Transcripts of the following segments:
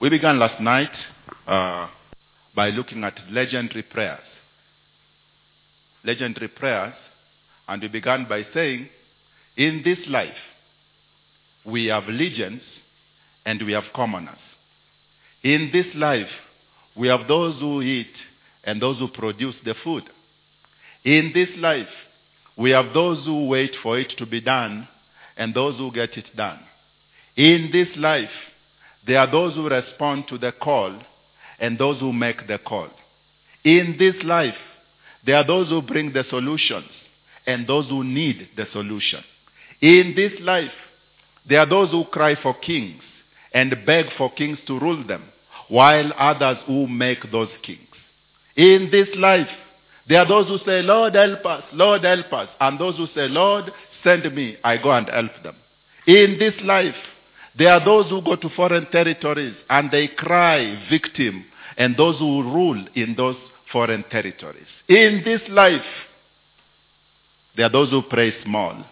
We began last night by looking at legendary prayers, and we began by saying, in this life, we have legions and we have commoners. In this life, we have those who eat and those who produce the food. In this life, we have those who wait for it to be done and those who get it done. In this life, there are those who respond to the call and those who make the call. In this life, there are those who bring the solutions and those who need the solution. In this life, there are those who cry for kings and beg for kings to rule them, while others who make those kings. In this life, there are those who say, Lord, help us, Lord, help us. And those who say, Lord, send me, I go and help them. In this life, there are those who go to foreign territories and they cry victim, and those who rule in those foreign territories. In this life, there are those who pray small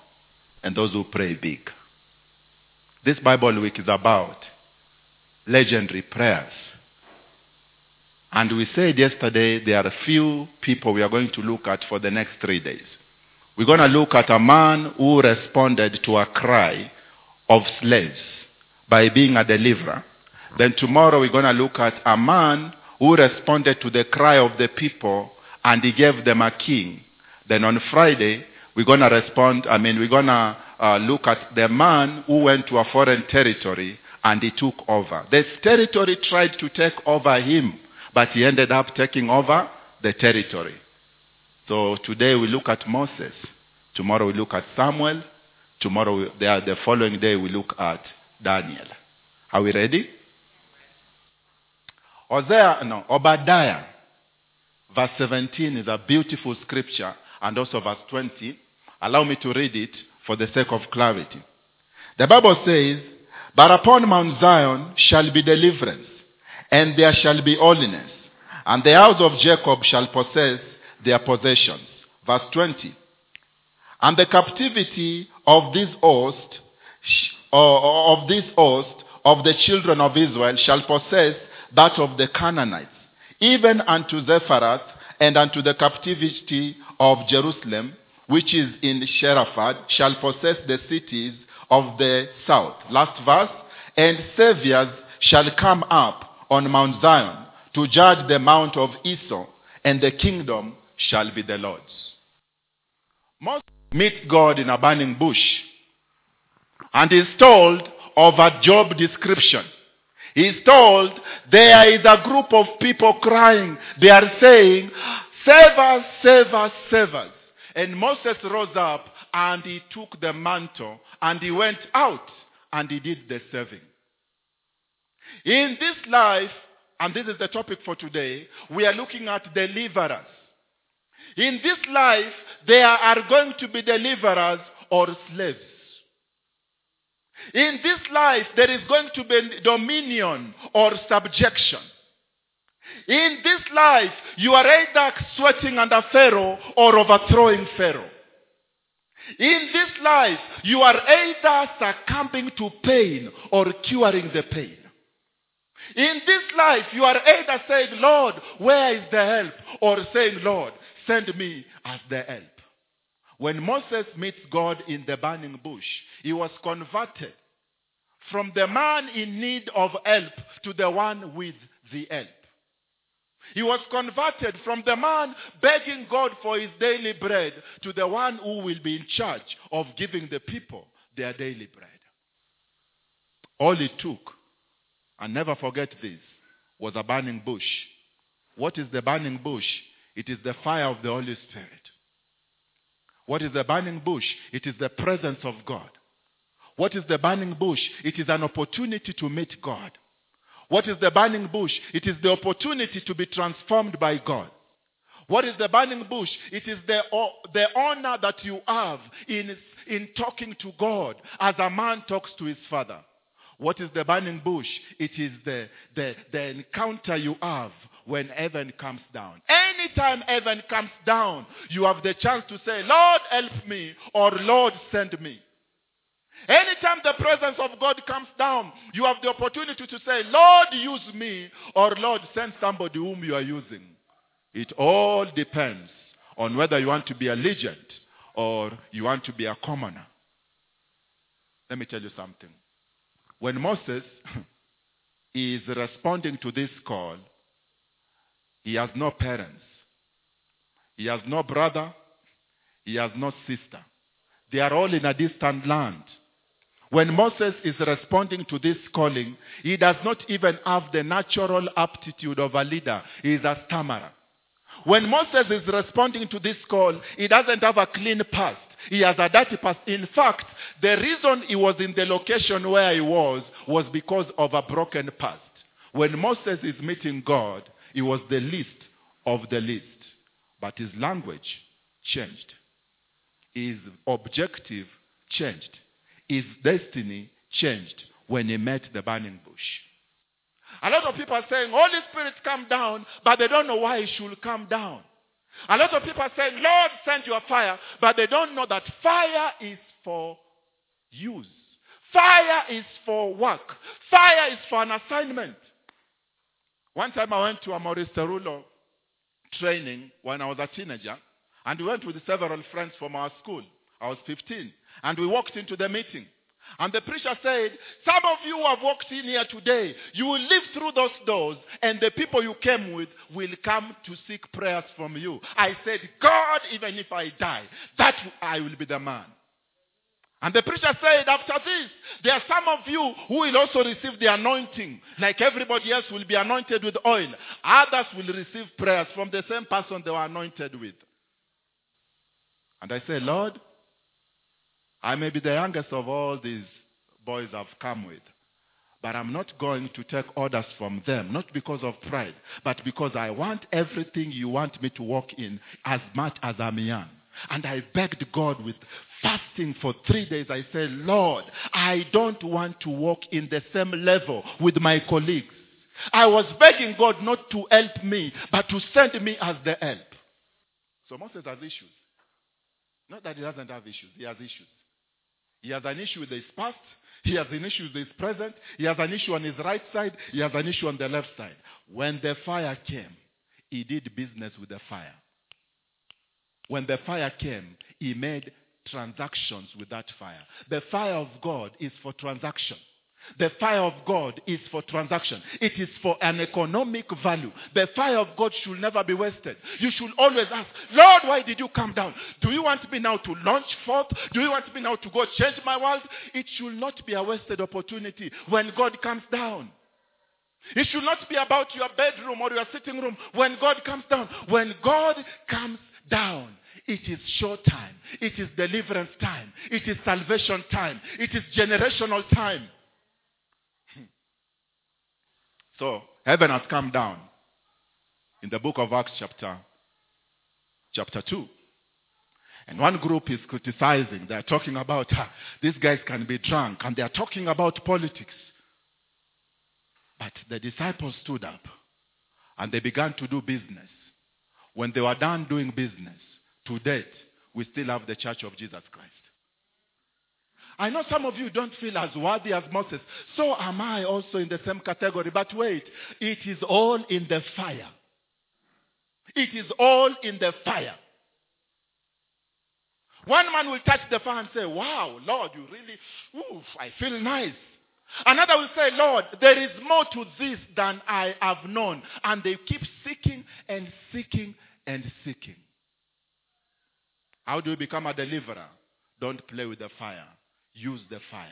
and those who pray big. This Bible week is about legendary prayers. And we said yesterday there are a few people we are going to look at for the next 3 days. We're going to look at a man who responded to a cry of slaves by being a deliverer. Then tomorrow we're going to look at a man who responded to the cry of the people and he gave them a king. Then on Friday, we're going to look at the man who went to a foreign territory and he took over. The territory tried to take over him, but he ended up taking over the territory. So today we look at Moses. Tomorrow we look at Samuel. The following day we look at Daniel. Are we ready? Obadiah, verse 17 is a beautiful scripture, and also verse 20. Allow me to read it for the sake of clarity. The Bible says, "But upon Mount Zion shall be deliverance, and there shall be holiness, and the house of Jacob shall possess their possessions." Verse 20. "And the captivity of this host of the children of Israel shall possess that of the Canaanites, even unto Zefarath, and unto the captivity of Jerusalem, which is in Sherephad, shall possess the cities of the south." Last verse. "And saviors shall come up on Mount Zion to judge the mount of Esau, and the kingdom shall be the Lord's." Moses meets God in a burning bush and is told of a job description. He's told there is a group of people crying. They are saying, "Save us, save us, save us." And Moses rose up and he took the mantle and he went out and he did the serving. In this life, and this is the topic for today, we are looking at deliverers. In this life, there are going to be deliverers or slaves. In this life, there is going to be dominion or subjection. In this life, you are either sweating under Pharaoh or overthrowing Pharaoh. In this life, you are either succumbing to pain or curing the pain. In this life, you are either saying, "Lord, where is the help?" or saying, "Lord, send me as the help." When Moses meets God in the burning bush, he was converted from the man in need of help to the one with the help. He was converted from the man begging God for his daily bread to the one who will be in charge of giving the people their daily bread. All it took, and never forget this, was a burning bush. What is the burning bush? It is the fire of the Holy Spirit. What is the burning bush? It is the presence of God. What is the burning bush? It is an opportunity to meet God. What is the burning bush? It is the opportunity to be transformed by God. What is the burning bush? It is the honor that you have in talking to God as a man talks to his father. What is the burning bush? It is the encounter you have when heaven comes down. Anytime heaven comes down, you have the chance to say, "Lord, help me," or "Lord, send me." Anytime the presence of God comes down, you have the opportunity to say, Lord, use me, or Lord, send somebody whom you are using. It all depends on whether you want to be a legend or you want to be a commoner. Let me tell you something. When Moses is responding to this call, he has no parents. He has no brother. He has no sister. They are all in a distant land. When Moses is responding to this calling, he does not even have the natural aptitude of a leader. He is a stammerer. When Moses is responding to this call, he doesn't have a clean past. He has a dirty past. In fact, the reason he was in the location where he was because of a broken past. When Moses is meeting God, he was the least of the least. But his language changed. His objective changed. His destiny changed when he met the burning bush. A lot of people are saying, Holy Spirit, come down, but they don't know why it should come down. A lot of people are saying, Lord, send your fire, but they don't know that fire is for use. Fire is for work. Fire is for an assignment. One time I went to a Maurice Cerullo training when I was a teenager, and we went with several friends from our school. I was 15, and we walked into the meeting. And the preacher said, some of you who have walked in here today, you will live through those doors, and the people you came with will come to seek prayers from you. I said, God, even if I die, that I will be the man. And the preacher said, after this, there are some of you who will also receive the anointing. Like everybody else will be anointed with oil. Others will receive prayers from the same person they were anointed with. And I said, Lord, I may be the youngest of all these boys I've come with, but I'm not going to take orders from them, not because of pride, but because I want everything you want me to walk in as much as I'm young. And I begged God with fasting for 3 days. I said, Lord, I don't want to walk in the same level with my colleagues. I was begging God not to help me, but to send me as the help. So Moses has issues. Not that he doesn't have issues. He has issues. He has an issue with his past. He has an issue with his present. He has an issue on his right side. He has an issue on the left side. When the fire came, he did business with the fire. When the fire came, he made transactions with that fire. The fire of God is for transaction. The fire of God is for transaction. It is for an economic value. The fire of God should never be wasted. You should always ask, Lord, why did you come down? Do you want me now to launch forth? Do you want me now to go change my world? It should not be a wasted opportunity when God comes down. It should not be about your bedroom or your sitting room when God comes down. When God comes down, it is short time. It is deliverance time. It is salvation time. It is generational time. So, heaven has come down. In the book of Acts chapter 2. And one group is criticizing. They are talking about, these guys can be drunk. And they are talking about politics. But the disciples stood up. And they began to do business. When they were done doing business, to date, we still have the Church of Jesus Christ. I know some of you don't feel as worthy as Moses. So am I also in the same category. But wait, it is all in the fire. It is all in the fire. One man will touch the fire and say, wow, Lord, you really, I feel nice. Another will say, Lord, there is more to this than I have known. And they keep seeking and seeking and seeking. How do you become a deliverer? Don't play with the fire. Use the fire.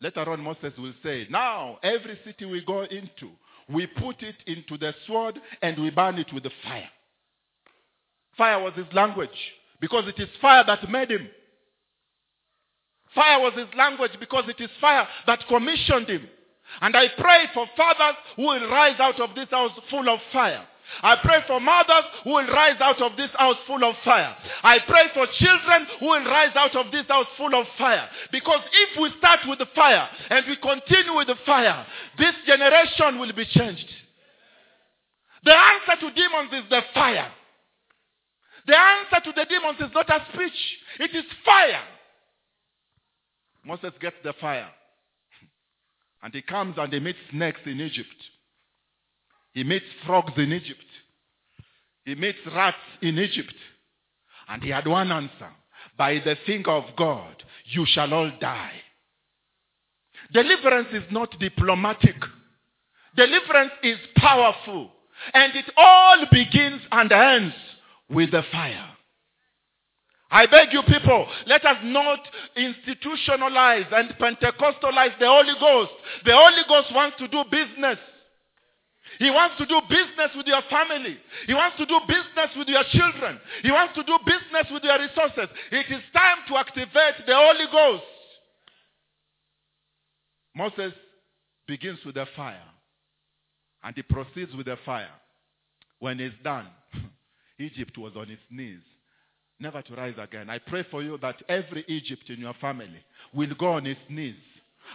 Later on, Moses will say, now, every city we go into, we put it into the sword and we burn it with the fire. Fire was his language because it is fire that made him. Fire was his language because it is fire that commissioned him. And I pray for fathers who will rise out of this house full of fire. I pray for mothers who will rise out of this house full of fire. I pray for children who will rise out of this house full of fire. Because if we start with the fire and we continue with the fire, this generation will be changed. The answer to demons is the fire. The answer to the demons is not a speech. It is fire. Moses gets the fire. And he comes and he meets snakes in Egypt. He meets frogs in Egypt. He meets rats in Egypt. And he had one answer. By the thing of God, you shall all die. Deliverance is not diplomatic. Deliverance is powerful. And it all begins and ends with the fire. I beg you people, let us not institutionalize and Pentecostalize the Holy Ghost. The Holy Ghost wants to do business. He wants to do business with your family. He wants to do business with your children. He wants to do business with your resources. It is time to activate the Holy Ghost. Moses begins with the fire. And he proceeds with the fire. When it's done, Egypt was on its knees, never to rise again. I pray for you that every Egypt in your family will go on its knees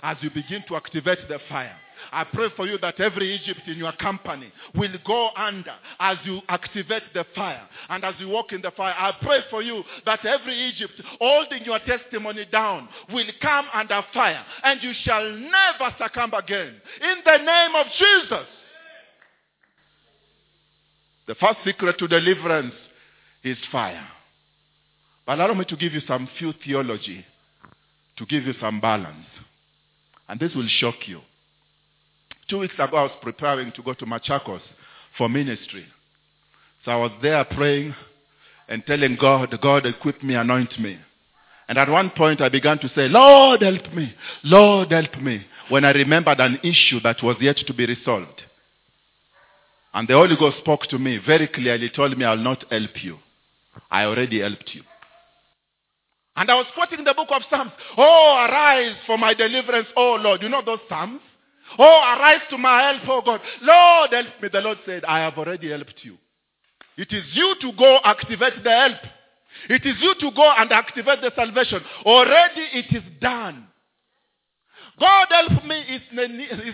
as you begin to activate the fire. I pray for you that every Egypt in your company will go under as you activate the fire and as you walk in the fire. I pray for you that every Egypt holding your testimony down will come under fire and you shall never succumb again. In the name of Jesus. The first secret to deliverance is fire. But allow me to give you some few theology to give you some balance. And this will shock you. 2 weeks ago, I was preparing to go to Machakos for ministry. So I was there praying and telling God, God, equip me, anoint me. And at one point, I began to say, Lord, help me. Lord, help me. When I remembered an issue that was yet to be resolved. And the Holy Ghost spoke to me very clearly, told me, I'll not help you. I already helped you. And I was quoting the book of Psalms. Oh, arise for my deliverance, oh Lord. You know those Psalms? Oh, arise to my help, oh God. Lord, help me. The Lord said, I have already helped you. It is you to go activate the help. It is you to go and activate the salvation. Already it is done. God help me is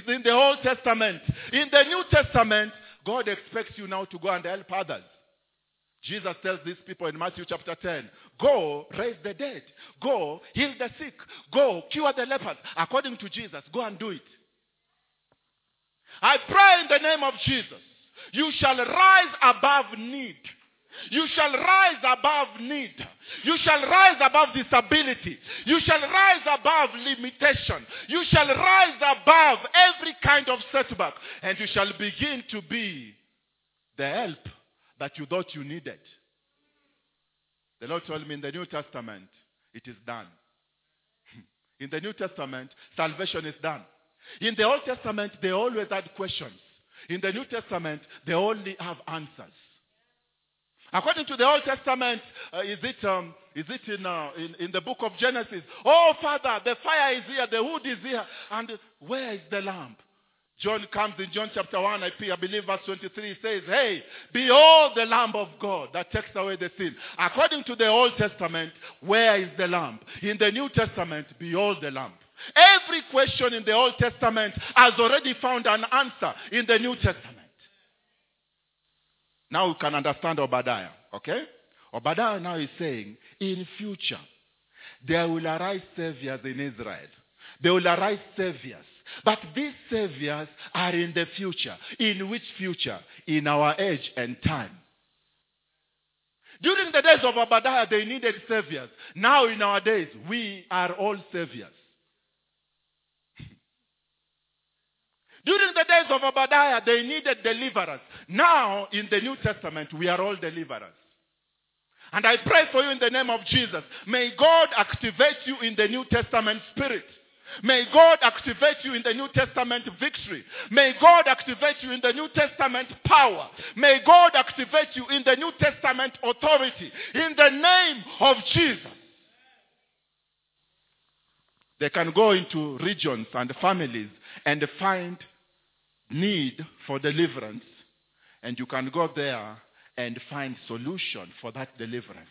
in the Old Testament. In the New Testament, God expects you now to go and help others. Jesus tells these people in Matthew chapter 10, go raise the dead, go heal the sick, go cure the lepers. According to Jesus, go and do it. I pray in the name of Jesus, you shall rise above need. You shall rise above need. You shall rise above disability. You shall rise above limitation. You shall rise above every kind of setback. And you shall begin to be the help that you thought you needed. The Lord told me in the New Testament, it is done. In the New Testament, salvation is done. In the Old Testament, they always had questions. In the New Testament, they only have answers. According to the Old Testament, is it in the book of Genesis? Oh, Father, the fire is here, the wood is here, and where is the lamp? John comes in John chapter 1, I believe verse 23, he says, hey, behold the Lamb of God that takes away the sin. According to the Old Testament, where is the lamp? In the New Testament, behold the lamp. Every question in the Old Testament has already found an answer in the New Testament. Now you can understand Obadiah, okay? Obadiah now is saying, in future, there will arise saviors in Israel. There will arise saviors. But these saviors are in the future. In which future? In our age and time. During the days of Obadiah, they needed saviors. Now in our days, we are all saviors. During the days of Obadiah, they needed deliverers. Now, in the New Testament, we are all deliverers. And I pray for you in the name of Jesus. May God activate you in the New Testament spirit. May God activate you in the New Testament victory. May God activate you in the New Testament power. May God activate you in the New Testament authority. In the name of Jesus. They can go into regions and families and find need for deliverance. And you can go there and find solution for that deliverance.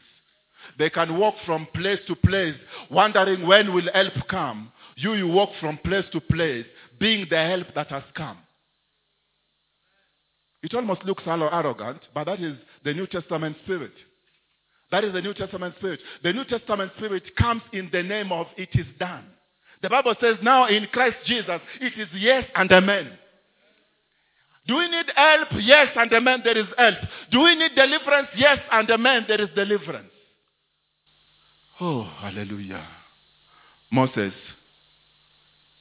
They can walk from place to place wondering when will help come. You walk from place to place being the help that has come. It almost looks arrogant, but that is the New Testament spirit. That is the New Testament spirit. The New Testament spirit comes in the name of it is done. The Bible says now in Christ Jesus, it is yes and amen. Do we need help? Yes and amen, there is help. Do we need deliverance? Yes and amen, there is deliverance. Oh, hallelujah. Moses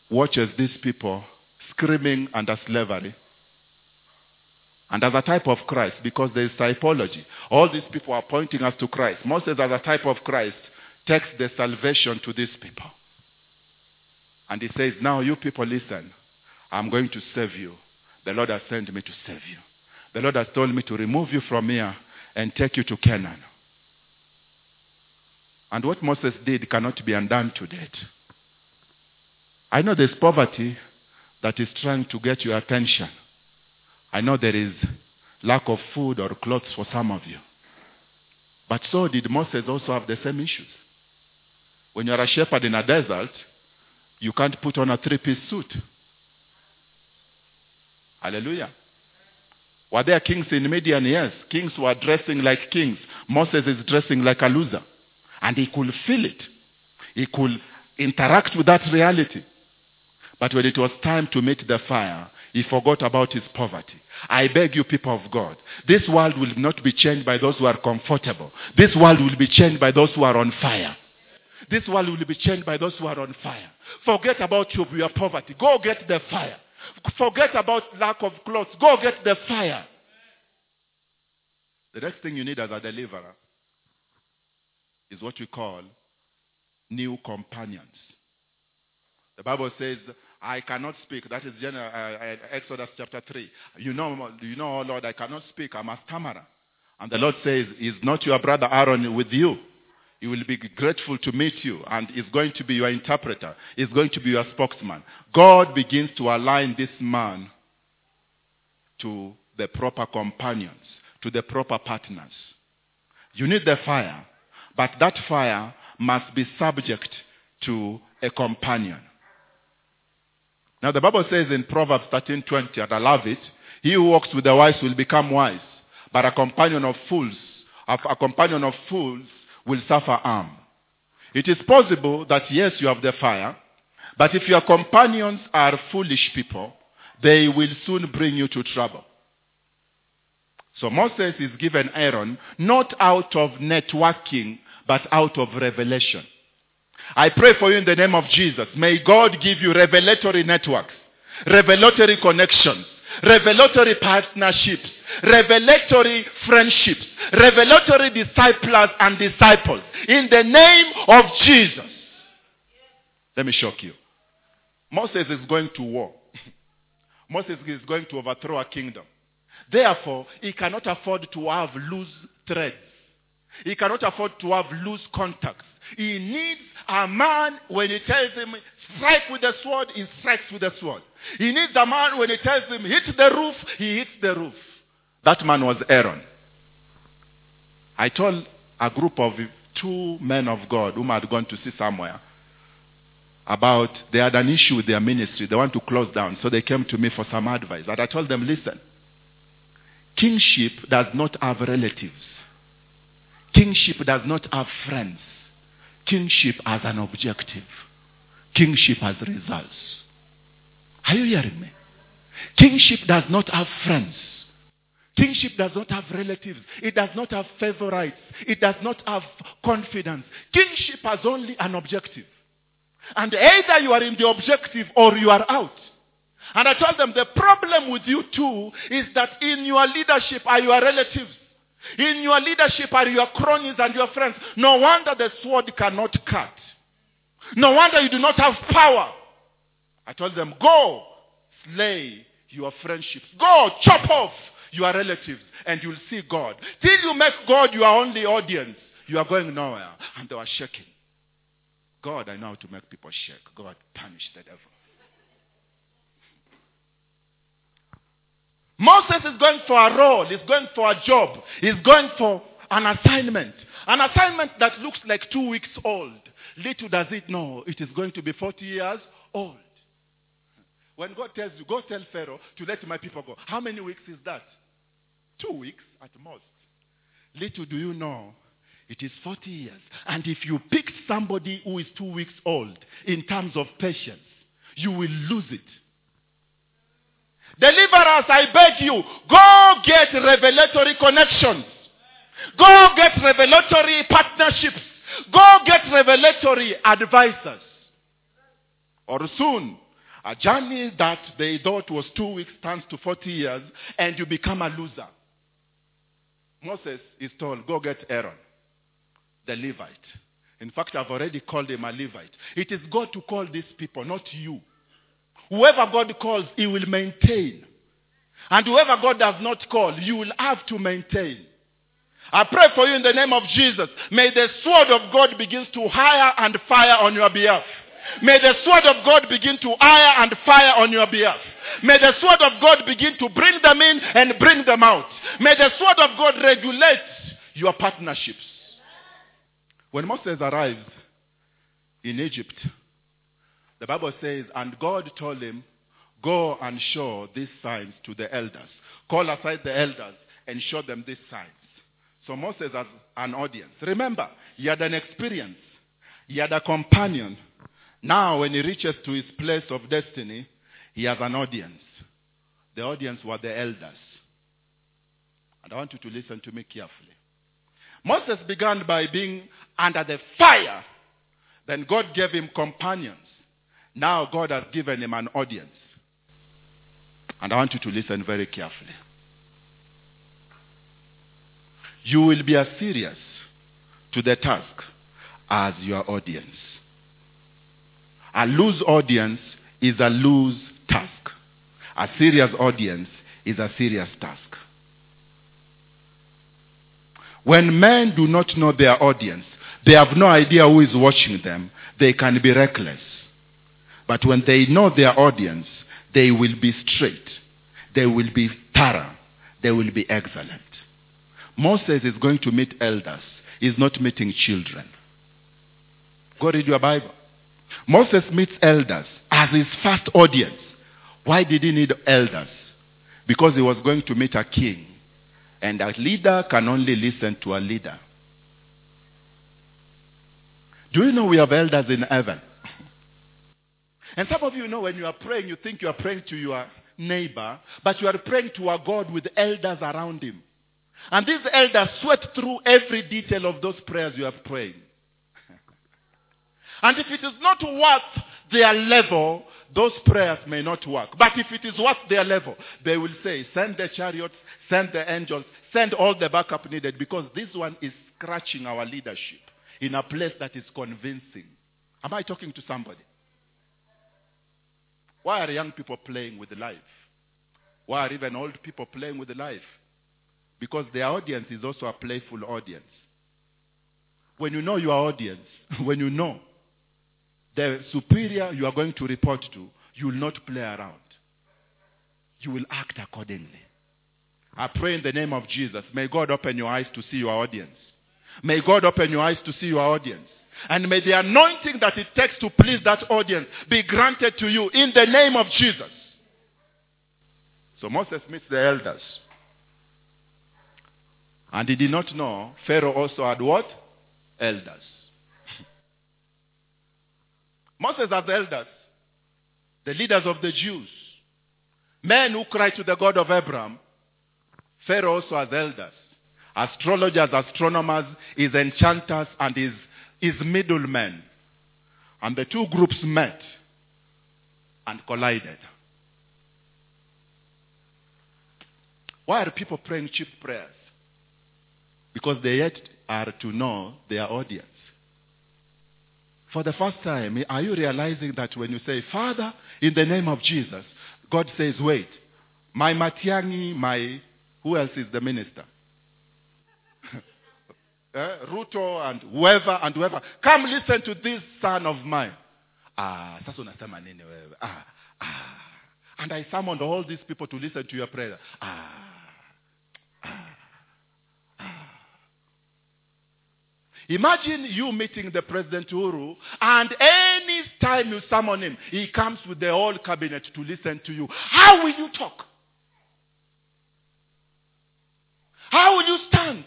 watches these people screaming under slavery. And as a type of Christ, because there is typology. All these people are pointing us to Christ. Moses, as a type of Christ, takes the salvation to these people. And he says, now you people listen, I'm going to save you. The Lord has sent me to save you. The Lord has told me to remove you from here and take you to Canaan. And what Moses did cannot be undone to date. I know there's poverty that is trying to get your attention. I know there is lack of food or clothes for some of you. But so did Moses also have the same issues. When you are a shepherd in a desert, you can't put on a 3-piece suit. Hallelujah. Were there kings in Midian? Yes. Kings were dressing like kings. Moses is dressing like a loser. And he could feel it. He could interact with that reality. But when it was time to meet the fire, he forgot about his poverty. I beg you, people of God, this world will not be changed by those who are comfortable. This world will be changed by those who are on fire. This world will be changed by those who are on fire. Forget about your poverty. Go get the fire. Forget about lack of clothes. Go get the fire. The next thing you need as a deliverer is what we call new companions. The Bible says, I cannot speak. That is Exodus chapter 3. You know, oh Lord, I cannot speak. I'm a stammerer. And the Lord says, is not your brother Aaron with you? He will be grateful to meet you and is going to be your interpreter. Is going to be your spokesman. God begins to align this man to the proper companions, to the proper partners. You need the fire, but that fire must be subject to a companion. Now the Bible says in Proverbs 13:20, and I love it, he who walks with the wise will become wise, but a companion of fools will suffer harm. It is possible that yes, you have the fire, but if your companions are foolish people, they will soon bring you to trouble. So Moses is given Aaron, not out of networking, but out of revelation. I pray for you in the name of Jesus. May God give you revelatory networks, revelatory connections, revelatory partnerships, revelatory friendships, revelatory disciples and disciples. In the name of Jesus. Let me shock you. Moses is going to war. Moses is going to overthrow a kingdom. Therefore, he cannot afford to have loose threads. He cannot afford to have loose contacts. He needs a man when he tells him, strike with the sword, he strikes with the sword. He needs a man when he tells him, hit the roof, he hits the roof. That man was Aaron. I told a group of 2 men of God whom I had gone to see somewhere about they had an issue with their ministry. They want to close down. So they came to me for some advice. And I told them, listen, kingship does not have relatives. Kingship does not have friends. Kingship has an objective. Kingship has results. Are you hearing me? Kingship does not have friends. Kingship does not have relatives. It does not have favorites. It does not have confidence. Kingship has only an objective. And either you are in the objective or you are out. And I told them the problem with you too is that in your leadership are your relatives. In your leadership are your cronies and your friends. No wonder the sword cannot cut. No wonder you do not have power. I told them, go slay your friendships. Go chop off your relatives and you'll see God. Till you make God your only audience, you are going nowhere. And they were shaking. God, I know how to make people shake. God, punish the devil. Moses is going for a role, he's going for a job, he's going for an assignment that looks like 2 weeks old. Little does it know, it is going to be 40 years old. When God tells you, go tell Pharaoh to let my people go, how many weeks is that? 2 weeks at most. Little do you know, It is 40 years. And if you pick somebody who is 2 weeks old in terms of patience, you will lose it. Deliver us, I beg you. Go get revelatory connections. Go get revelatory partnerships. Go get revelatory advisors. Or soon, a journey that they thought was 2 weeks turns to 40 years and you become a loser. Moses is told, go get Aaron, the Levite. In fact, I've already called him a Levite. It is God to call these people, not you. Whoever God calls, he will maintain. And whoever God does not call, you will have to maintain. I pray for you in the name of Jesus. May the sword of God begin to hire and fire on your behalf. May the sword of God begin to hire and fire on your behalf. May the sword of God begin to bring them in and bring them out. May the sword of God regulate your partnerships. When Moses arrives in Egypt, the Bible says, and God told him, go and show these signs to the elders. Call aside the elders and show them these signs. So Moses has an audience. Remember, he had an experience. He had a companion. Now when he reaches to his place of destiny, he has an audience. The audience were the elders. And I want you to listen to me carefully. Moses began by being under the fire. Then God gave him companions. Now God has given him an audience. And I want you to listen very carefully. You will be as serious to the task as your audience. A loose audience is a loose task. A serious audience is a serious task. When men do not know their audience, they have no idea who is watching them. They can be reckless. But when they know their audience, they will be straight. They will be thorough. They will be excellent. Moses is going to meet elders. He's not meeting children. Go read your Bible. Moses meets elders as his first audience. Why did he need elders? Because he was going to meet a king. And a leader can only listen to a leader. Do you know we have elders in heaven? And some of you know when you are praying, you think you are praying to your neighbor, but you are praying to a God with elders around him. And these elders sweat through every detail of those prayers you are praying. And if it is not worth their level, those prayers may not work. But if it is worth their level, they will say, send the chariots, send the angels, send all the backup needed, because this one is scratching our leadership in a place that is convincing. Am I talking to somebody? Why are young people playing with life? Why are even old people playing with life? Because their audience is also a playful audience. When you know your audience, when you know the superior you are going to report to, you will not play around. You will act accordingly. I pray in the name of Jesus, may God open your eyes to see your audience. May God open your eyes to see your audience. And may the anointing that it takes to please that audience be granted to you in the name of Jesus. So Moses meets the elders. And he did not know Pharaoh also had what? Elders. Moses had the elders, the leaders of the Jews, men who cried to the God of Abraham. Pharaoh also has elders, astrologers, astronomers, his enchanters, and his middlemen. And the two groups met and collided. Why are people praying cheap prayers? Because they yet are to know their audience. For the first time, are you realizing that when you say, Father, in the name of Jesus, God says, wait, my Matiangi, my, who else is the minister? Ruto and whoever, come listen to this son of mine. And I summoned all these people to listen to your prayer. Imagine you meeting the President Uhuru, and any time you summon him, he comes with the whole cabinet to listen to you. How will you talk? How will you stand?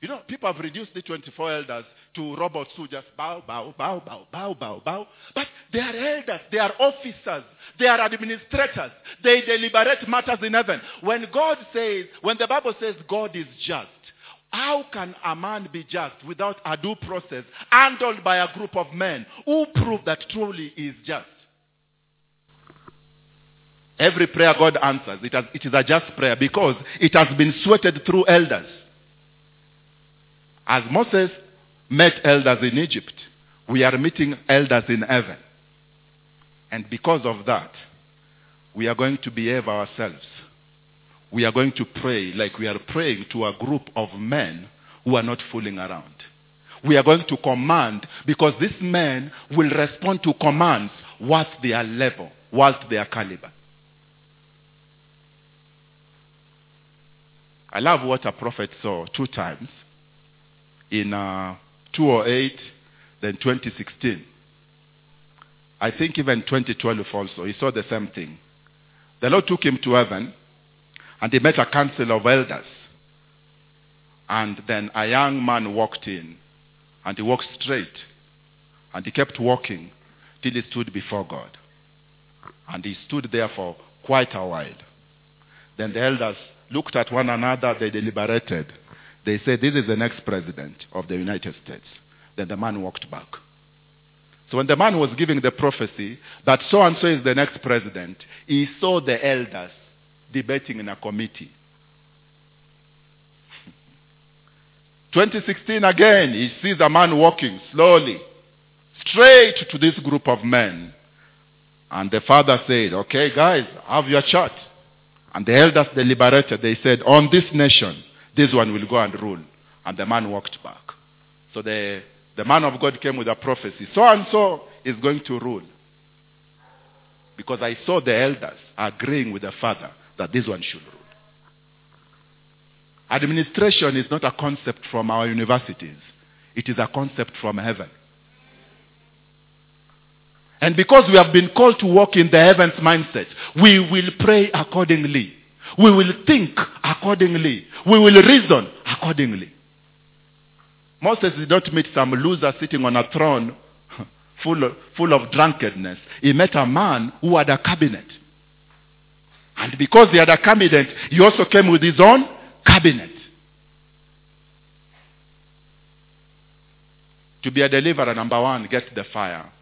You know, people have reduced the 24 elders to robots who just bow, bow, bow, bow, bow, bow, bow. But they are elders, they are officers, they are administrators. They deliberate matters in heaven. When God says, when the Bible says God is just, how can a man be just without a due process handled by a group of men who prove that truly is just? Every prayer God answers, it is a just prayer because it has been sweated through elders. As Moses met elders in Egypt, we are meeting elders in heaven. And because of that, we are going to behave ourselves. We are going to pray like we are praying to a group of men who are not fooling around. We are going to command because these men will respond to commands worth their level, worth their caliber. I love what a prophet saw 2 times. In 2008, then 2016. I think even 2012 also, he saw the same thing. The Lord took him to heaven, and he met a council of elders. And then a young man walked in, and he walked straight. And he kept walking till he stood before God. And he stood there for quite a while. Then the elders looked at one another, they deliberated. They said, this is the next president of the United States. Then the man walked back. So when the man was giving the prophecy that so-and-so is the next president, he saw the elders debating in a committee. 2016 again, he sees a man walking slowly, straight to this group of men. And the father said, okay guys, have your chat. And the elders deliberated. They said, on this nation, this one will go and rule. And the man walked back. So the man of God came with a prophecy. So and so is going to rule. Because I saw the elders agreeing with the father that this one should rule. Administration is not a concept from our universities. It is a concept from heaven. And because we have been called to walk in the heavens mindset, we will pray accordingly. We will think accordingly. We will reason accordingly. Moses did not meet some loser sitting on a throne full of drunkenness. He met a man who had a cabinet. And because he had a cabinet, he also came with his own cabinet. To be a deliverer, number 1, get the fire.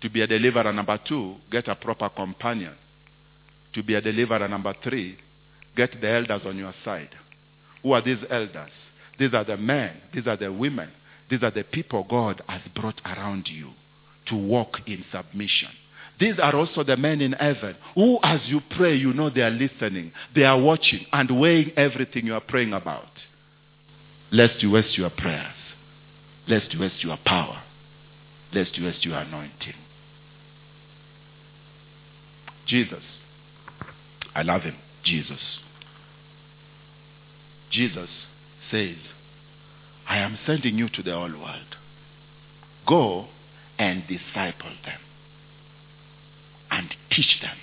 To be a deliverer, number 2, get a proper companion. To be a deliverer, number 3, get the elders on your side. Who are these elders? These are the men. These are the women. These are the people God has brought around you to walk in submission. These are also the men in heaven who, as you pray, you know they are listening. They are watching and weighing everything you are praying about. Lest you waste your prayers. Lest you waste your power. Lest you waste your anointing. Jesus. I love him. Jesus says, I am sending you to the whole world. Go and disciple them and teach them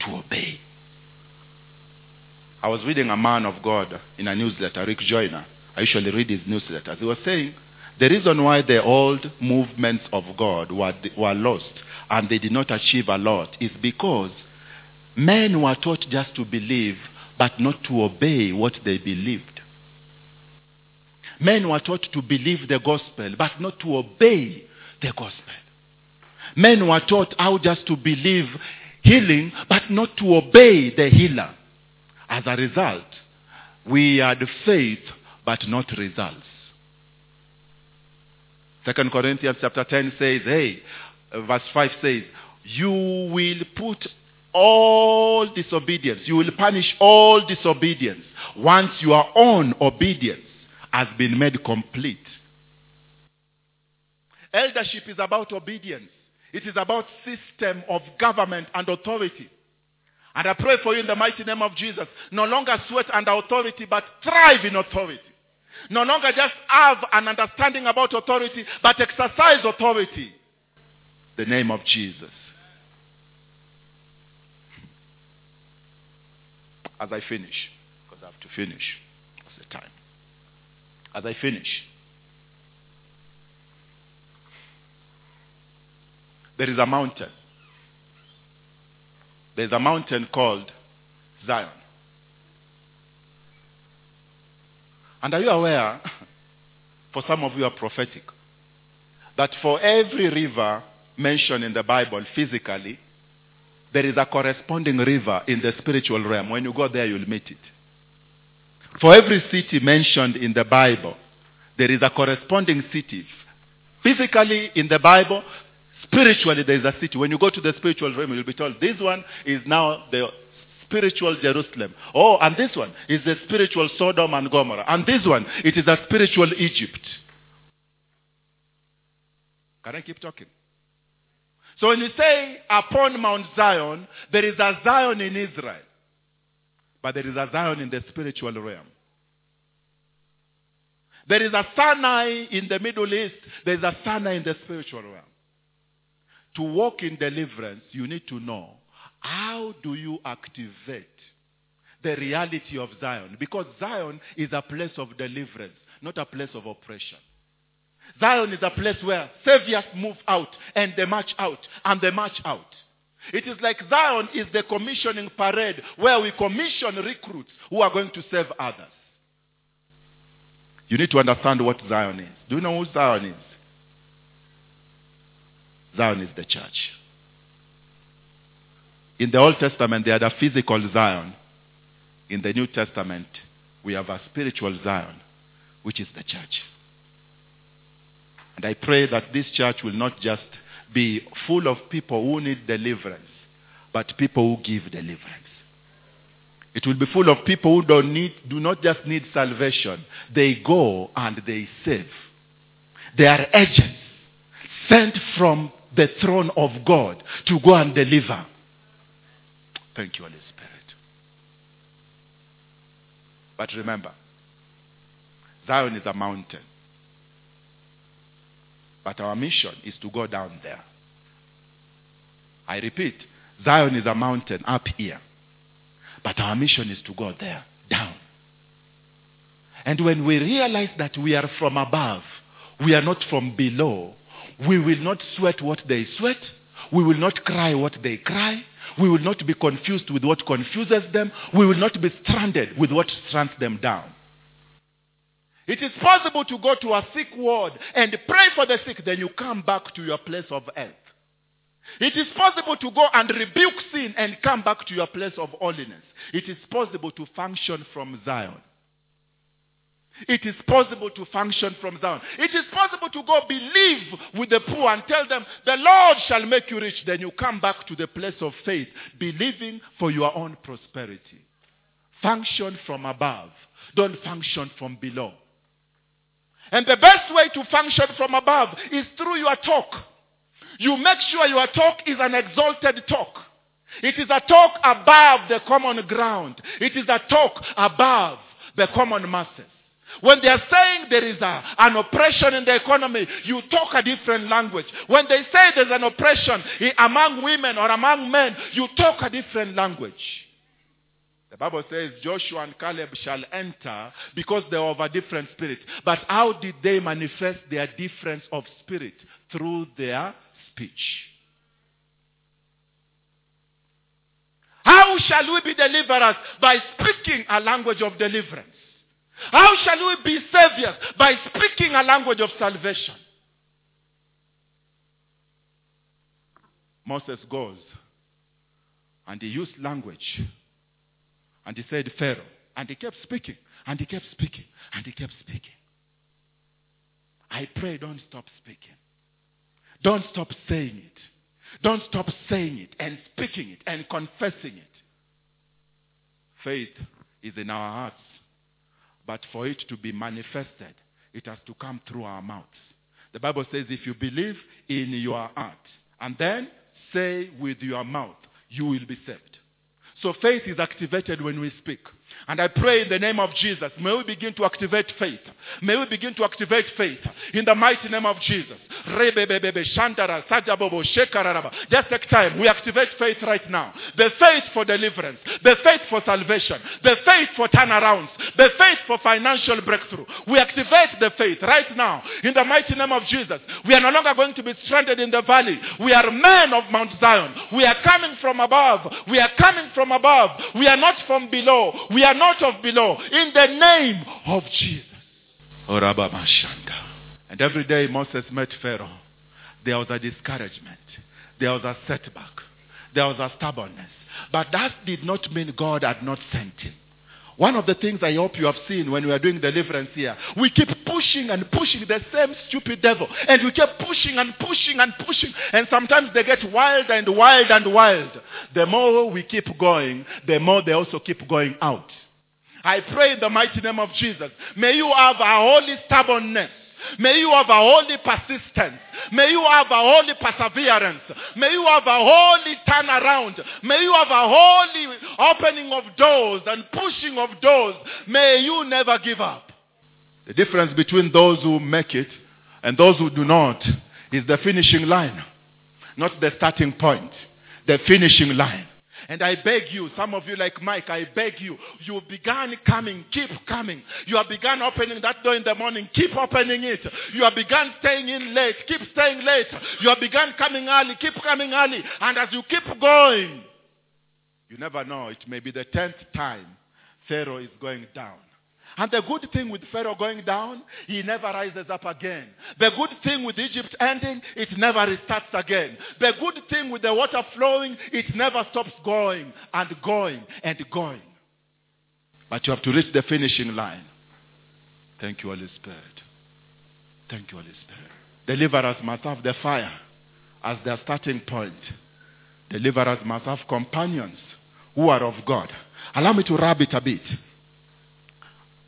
to obey. I was reading a man of God in a newsletter, Rick Joyner. I usually read his newsletters. He was saying, the reason why the old movements of God were lost and they did not achieve a lot is because men were taught just to believe, but not to obey what they believed. Men were taught to believe the gospel, but not to obey the gospel. Men were taught how just to believe healing, but not to obey the healer. As a result, we had faith, but not results. 2 Corinthians chapter 10 says, verse 5 says, you will put all disobedience. You will punish all disobedience once your own obedience has been made complete. Eldership is about obedience. It is about system of government and authority. And I pray for you in the mighty name of Jesus. No longer sweat under authority, but thrive in authority. No longer just have an understanding about authority, but exercise authority. The name of Jesus. As I finish, because I have to finish, it's the time. as I finish. There is a mountain. There is a mountain called Zion. And are you aware, for some of you are prophetic, that for every river mentioned in the Bible physically, there is a corresponding river in the spiritual realm. When you go there, you'll meet it. For every city mentioned in the Bible, there is a corresponding city. Physically in the Bible, spiritually there is a city. When you go to the spiritual realm, you'll be told, this one is now the spiritual Jerusalem. Oh, and this one is the spiritual Sodom and Gomorrah. And this one, it is a spiritual Egypt. Can I keep talking? So when you say, upon Mount Zion, there is a Zion in Israel. But there is a Zion in the spiritual realm. There is a Sinai in the Middle East. There is a Sinai in the spiritual realm. To walk in deliverance, you need to know, how do you activate the reality of Zion? Because Zion is a place of deliverance, not a place of oppression. Zion is a place where saviors move out, and they march out, and they march out. It is like Zion is the commissioning parade where we commission recruits who are going to serve others. You need to understand what Zion is. Do you know who Zion is? Zion is the church. In the Old Testament, they had a physical Zion. In the New Testament, we have a spiritual Zion, which is the church. And I pray that this church will not just be full of people who need deliverance, but people who give deliverance. It will be full of people who do not just need salvation. They go and they save. They are agents sent from the throne of God to go and deliver. Thank you, Holy Spirit. But remember, Zion is a mountain. But our mission is to go down there. I repeat, Zion is a mountain up here. But our mission is to go there, down. And when we realize that we are from above, we are not from below, we will not sweat what they sweat, we will not cry what they cry, we will not be confused with what confuses them, we will not be stranded with what strands them down. It is possible to go to a sick ward and pray for the sick, then you come back to your place of health. It is possible to go and rebuke sin and come back to your place of holiness. It is possible to function from Zion. It is possible to function from Zion. It is possible to go believe with the poor and tell them, the Lord shall make you rich. Then you come back to the place of faith, believing for your own prosperity. Function from above. Don't function from below. And the best way to function from above is through your talk. You make sure your talk is an exalted talk. It is a talk above the common ground. It is a talk above the common masses. When they are saying there is an oppression in the economy, you talk a different language. When they say there is an oppression among women or among men, you talk a different language. The Bible says Joshua and Caleb shall enter because they are of a different spirit. But how did they manifest their difference of spirit? Through their speech. How shall we be deliverers? By speaking a language of deliverance. How shall we be saviors? By speaking a language of salvation. Moses goes and he used language. And he said, Pharaoh. And he kept speaking. And he kept speaking. And he kept speaking. I pray, don't stop speaking. Don't stop saying it. Don't stop saying it and speaking it and confessing it. Faith is in our hearts. But for it to be manifested, it has to come through our mouths. The Bible says, if you believe in your heart, and then say with your mouth, you will be saved. So faith is activated when we speak. And I pray in the name of Jesus, may we begin to activate faith. May we begin to activate faith in the mighty name of Jesus. Just take time. We activate faith right now. The faith for deliverance. The faith for salvation. The faith for turnarounds. The faith for financial breakthrough. We activate the faith right now in the mighty name of Jesus. We are no longer going to be stranded in the valley. We are men of Mount Zion. We are coming from above. We are coming from above. We are not from below. We are not of below. In the name of Jesus. And every day Moses met Pharaoh, there was a discouragement. There was a setback. There was a stubbornness. But that did not mean God had not sent him. One of the things I hope you have seen when we are doing deliverance here, we keep pushing and pushing the same stupid devil. And we keep pushing and pushing and pushing. And sometimes they get wild and wild and wild. The more we keep going, the more they also keep going out. I pray in the mighty name of Jesus, may you have a holy stubbornness. May you have a holy persistence. May you have a holy perseverance. May you have a holy turnaround. May you have a holy opening of doors and pushing of doors. May you never give up. The difference between those who make it and those who do not is the finishing line, not the starting point. The finishing line. And I beg you, some of you like Mike, I beg you, you began coming, keep coming. You have begun opening that door in the morning, keep opening it. You have begun staying in late, keep staying late. You have begun coming early, keep coming early. And as you keep going, you never know, it may be the 10th time Pharaoh is going down. And the good thing with Pharaoh going down, he never rises up again. The good thing with Egypt ending, it never restarts again. The good thing with the water flowing, it never stops going and going and going. But you have to reach the finishing line. Thank you, Holy Spirit. Thank you, Holy Spirit. Deliverers must have the fire as their starting point. Deliverers must have companions who are of God. Allow me to rub it a bit.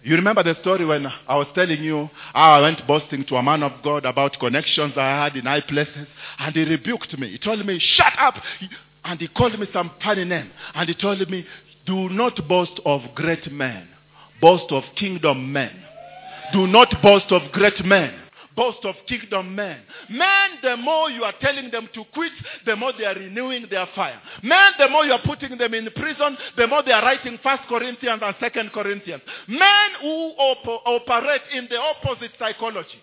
You remember the story when I was telling you how I went boasting to a man of God about connections I had in high places, and he rebuked me. He told me, shut up! And he called me some funny name. And he told me, do not boast of great men. Boast of kingdom men. Do not boast of great men. Boast of kingdom men. Men, the more you are telling them to quit, the more they are renewing their fire. Men, the more you are putting them in prison, the more they are writing 1 Corinthians and 2 Corinthians. Men who operate in the opposite psychology.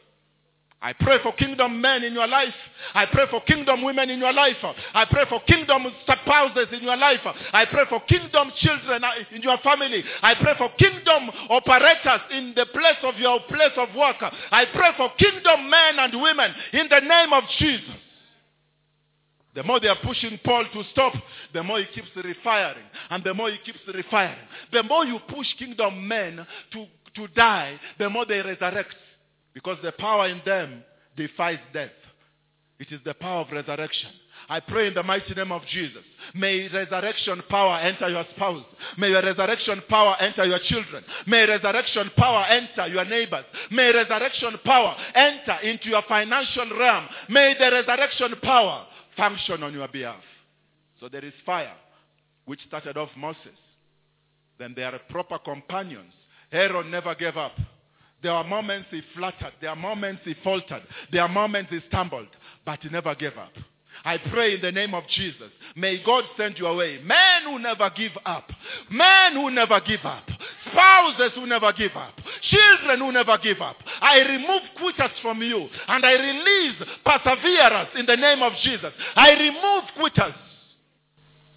I pray for kingdom men in your life. I pray for kingdom women in your life. I pray for kingdom spouses in your life. I pray for kingdom children in your family. I pray for kingdom operators in the place of your place of work. I pray for kingdom men and women in the name of Jesus. The more they are pushing Paul to stop, the more he keeps refiring. And the more he keeps refiring. The more you push kingdom men to die, the more they resurrect. Because the power in them defies death. It is the power of resurrection. I pray in the mighty name of Jesus. May resurrection power enter your spouse. May your resurrection power enter your children. May resurrection power enter your neighbors. May resurrection power enter into your financial realm. May the resurrection power function on your behalf. So there is fire, which started off Moses. Then there are proper companions. Aaron never gave up. There are moments he fluttered. There are moments he faltered. There are moments he stumbled. But he never gave up. I pray in the name of Jesus. May God send you away. Men who never give up. Men who never give up. Spouses who never give up. Children who never give up. I remove quitters from you. And I release perseverers in the name of Jesus. I remove quitters.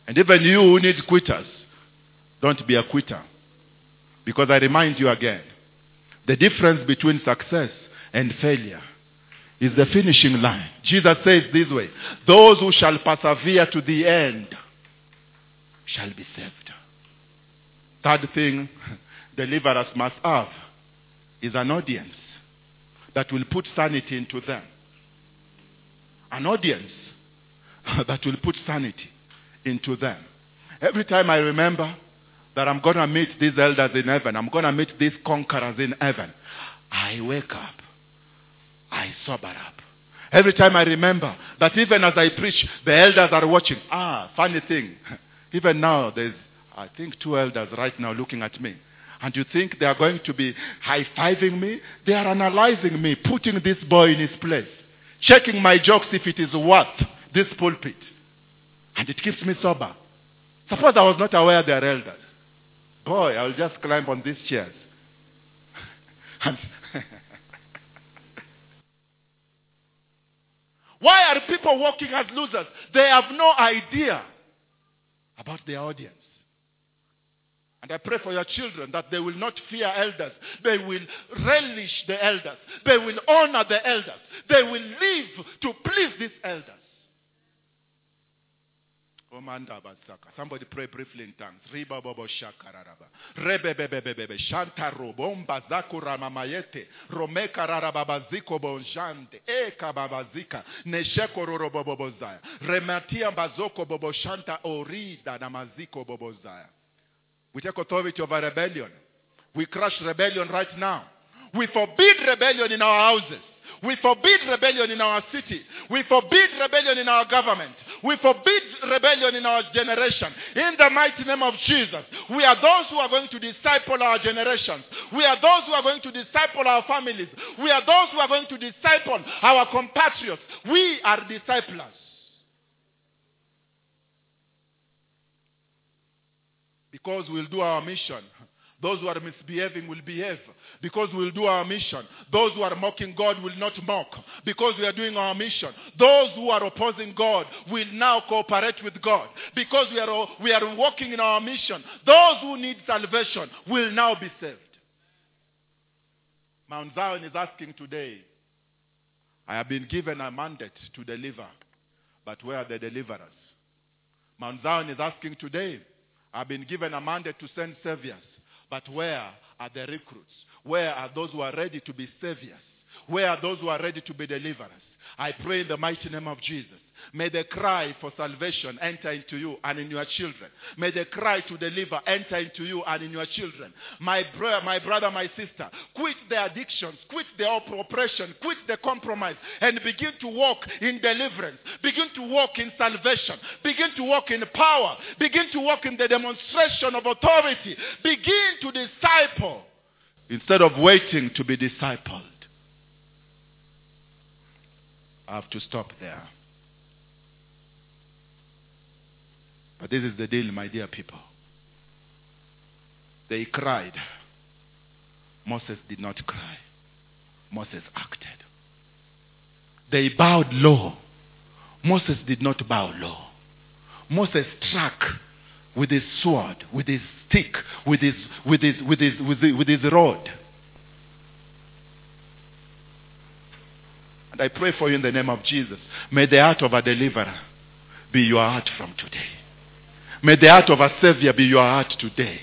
And even you who need quitters, don't be a quitter. Because I remind you again. The difference between success and failure is the finishing line. Jesus says this way, those who shall persevere to the end shall be saved. Third thing deliverers must have is an audience that will put sanity into them. An audience that will put sanity into them. Every time I remember that I'm going to meet these elders in heaven. I'm going to meet these conquerors in heaven. I wake up. I sober up. Every time I remember that even as I preach, the elders are watching. Funny thing. Even now, there's I think, two elders right now looking at me. And you think they are going to be high-fiving me? They are analyzing me, putting this boy in his place, checking my jokes if it is worth this pulpit. And it keeps me sober. Suppose I was not aware they are elders. Boy, I will just climb on these chairs. And why are people walking as losers? They have no idea about their audience. And I pray for your children that they will not fear elders. They will relish the elders. They will honor the elders. They will live to please these elders. Somebody pray briefly in tongues. We take authority over rebellion. We crush rebellion right now. We forbid rebellion in our houses. We forbid rebellion in our city. We forbid rebellion in our government. We forbid rebellion in our generation. In the mighty name of Jesus, we are those who are going to disciple our generations. We are those who are going to disciple our families. We are those who are going to disciple our compatriots. We are disciplers. Because we'll do our mission. Those who are misbehaving will behave. Because we will do our mission. Those who are mocking God will not mock. Because we are doing our mission. Those who are opposing God will now cooperate with God. Because we are walking in our mission. Those who need salvation will now be saved. Mount Zion is asking today, I have been given a mandate to deliver. But where are the deliverers? Mount Zion is asking today, I have been given a mandate to send saviors. But where are the recruits? Where are those who are ready to be saviors? Where are those who are ready to be deliverers? I pray in the mighty name of Jesus. May the cry for salvation enter into you and in your children. May the cry to deliver enter into you and in your children. My brother, my sister, quit the addictions, quit the oppression, quit the compromise, and begin to walk in deliverance. Begin to walk in salvation. Begin to walk in power. Begin to walk in the demonstration of authority. Begin to disciple instead of waiting to be discipled. I have to stop there. But this is the deal, my dear people. They cried. Moses did not cry. Moses acted. They bowed low. Moses did not bow low. Moses struck with his sword, with his stick, with his rod. And I pray for you in the name of Jesus. May the heart of a deliverer be your heart from today. May the heart of a savior be your heart today.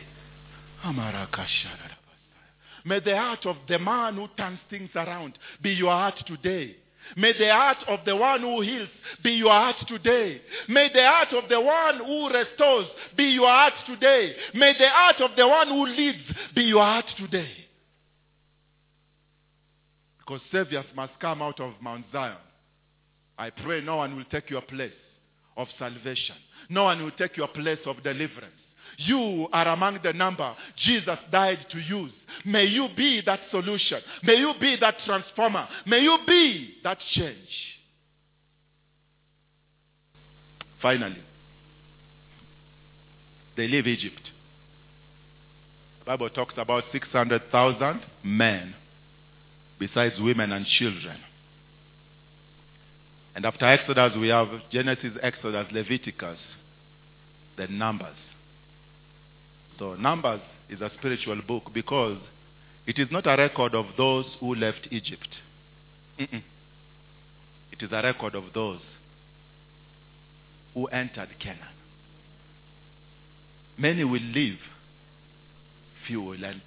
May the heart of the man who turns things around be your heart today. May the heart of the one who heals be your heart today. May the heart of the one who restores be your heart today. May the heart of the one who leads be your heart today. Because saviors must come out of Mount Zion. I pray no one will take your place of salvation. No one will take your place of deliverance. You are among the number Jesus died to use. May you be that solution. May you be that transformer. May you be that change. Finally, they leave Egypt. The Bible talks about 600,000 men, besides women and children. And after Exodus, we have Genesis, Exodus, Leviticus, then Numbers. So Numbers is a spiritual book because it is not a record of those who left Egypt. It is a record of those who entered Canaan. Many will leave, few will enter.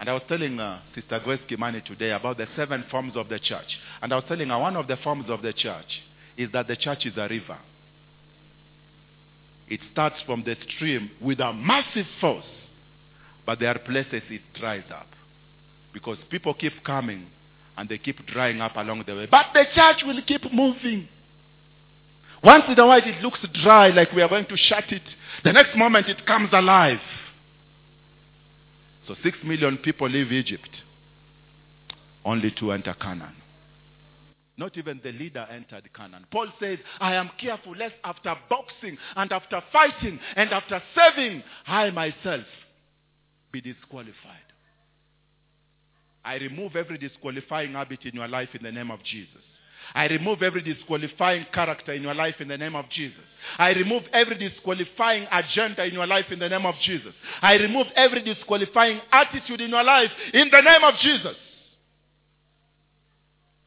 And I was telling Sister Gweski Mani today about the 7 forms of the church. And I was telling her one of the forms of the church is that the church is a river. It starts from the stream with a massive force. But there are places it dries up. Because people keep coming and they keep drying up along the way. But the church will keep moving. Once in a while it looks dry, like we are going to shut it. The next moment it comes alive. So 6 million people leave Egypt. Only to enter Canaan. Not even the leader entered Canaan. Paul says, I am careful lest after boxing and after fighting and after serving, I myself be disqualified. I remove every disqualifying habit in your life in the name of Jesus. I remove every disqualifying character in your life in the name of Jesus. I remove every disqualifying agenda in your life in the name of Jesus. I remove every disqualifying attitude in your life in the name of Jesus.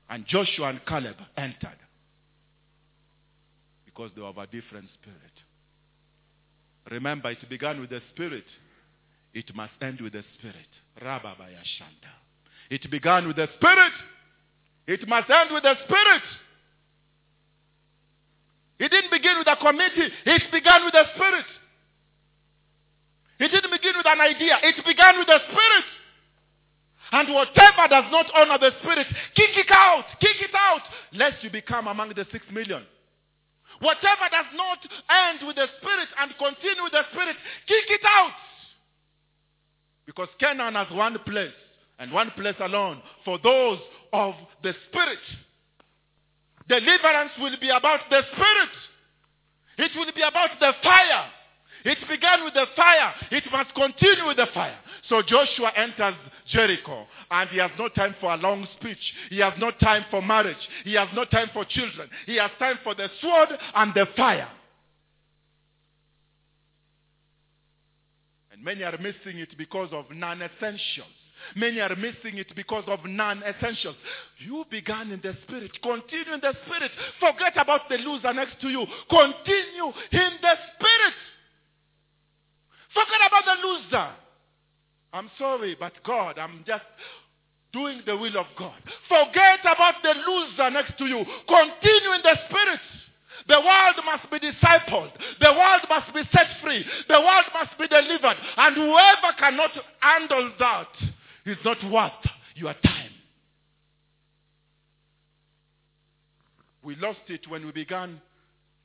And Joshua and Caleb entered because they were of a different spirit. Remember, it began with the spirit. It must end with the spirit. Rababayashanda. It began with the spirit. It must end with the spirit. It didn't begin with a committee. It began with the spirit. It didn't begin with an idea. It began with the spirit. And whatever does not honor the spirit, kick it out, lest you become among the 6 million. Whatever does not end with the spirit and continue with the spirit, kick it out. Because Canaan has one place, and one place alone, for those of the spirit. Deliverance will be about the spirit. It will be about the fire. It began with the fire. It must continue with the fire. So Joshua enters Jericho, and he has no time for a long speech. He has no time for marriage. He has no time for children. He has time for the sword and the fire. And many are missing it because of non-essentials. Many are missing it because of non-essentials. You began in the spirit. Continue in the spirit. Forget about the loser next to you. Continue in the spirit. Forget about the loser. I'm sorry, but God, I'm just doing the will of God. Forget about the loser next to you. Continue in the spirit. The world must be discipled. The world must be set free. The world must be delivered. And whoever cannot handle that is not worth your time. We lost it when we began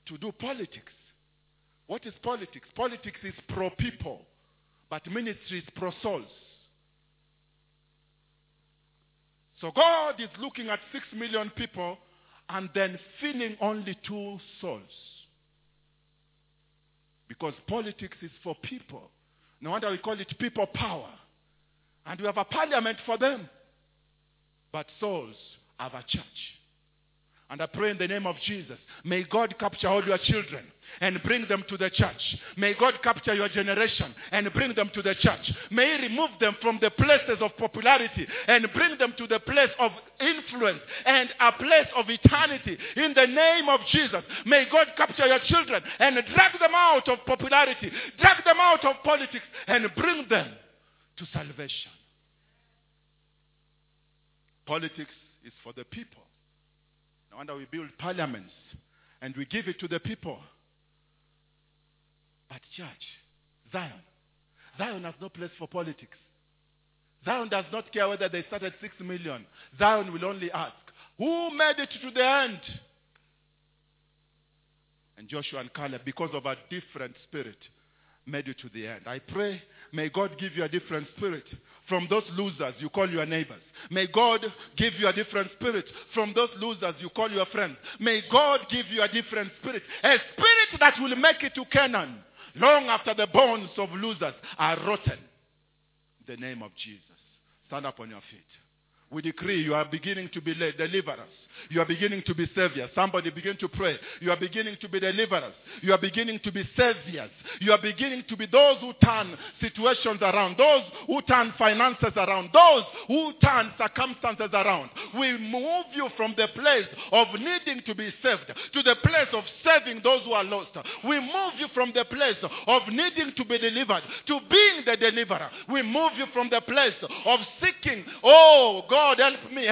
to do politics. What is politics? Politics is pro-people, but ministry is pro-souls. So God is looking at 6 million people and then feeding only 2 souls. Because politics is for people. No wonder we call it people power. And we have a parliament for them. But souls have a church. And I pray in the name of Jesus, may God capture all your children and bring them to the church. May God capture your generation and bring them to the church. May He remove them from the places of popularity and bring them to the place of influence and a place of eternity in the name of Jesus. May God capture your children and drag them out of popularity, drag them out of politics and bring them to salvation. Politics is for the people. No wonder we build parliaments and we give it to the people. But church, Zion has no place for politics. Zion does not care whether they started 6 million. Zion will only ask, who made it to the end? And Joshua and Caleb, because of a different spirit, made it to the end. I pray, may God give you a different spirit from those losers you call your neighbors. May God give you a different spirit from those losers you call your friends. May God give you a different spirit, a spirit that will make it to Canaan long after the bones of losers are rotten. In the name of Jesus, stand up on your feet. We decree you are beginning to be deliverers. You are beginning to be saviors. Somebody begin to pray. You are beginning to be deliverers. You are beginning to be saviors. You are beginning to be those who turn situations around. Those who turn finances around. Those who turn circumstances around. We move you from the place of needing to be saved to the place of serving those who are lost. We move you from the place of needing to be delivered to being the deliverer. We move you from the place of seeking, oh God, help me,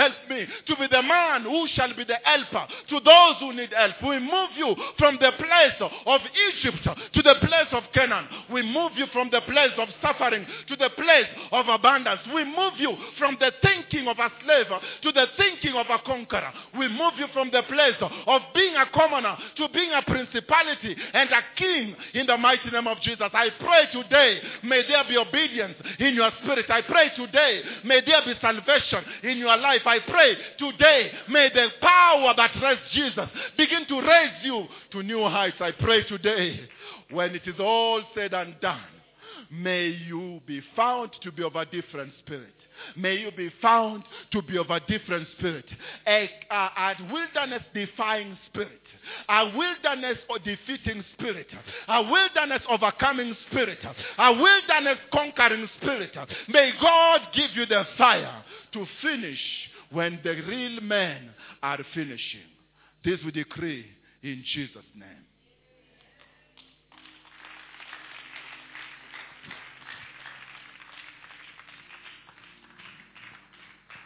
to be the man who shall be the helper to those who need help. We move you from the place of Egypt to the place of Canaan. We move you from the place of suffering to the place of abundance. We move you from the thinking of a slave to the thinking of a conqueror. We move you from the place of being a commoner to being a principality and a king in the mighty name of Jesus. I pray today, may there be obedience in your spirit. I pray today, may there be salvation in your life. I pray today, may the power that raised Jesus begin to raise you to new heights. I pray today, when it is all said and done, may you be found to be of a different spirit. May you be found to be of a different spirit. A wilderness-defying spirit. A wilderness-defeating spirit. A wilderness-overcoming spirit. A wilderness-conquering spirit. May God give you the fire to finish when the real men are finishing. This we decree in Jesus' name.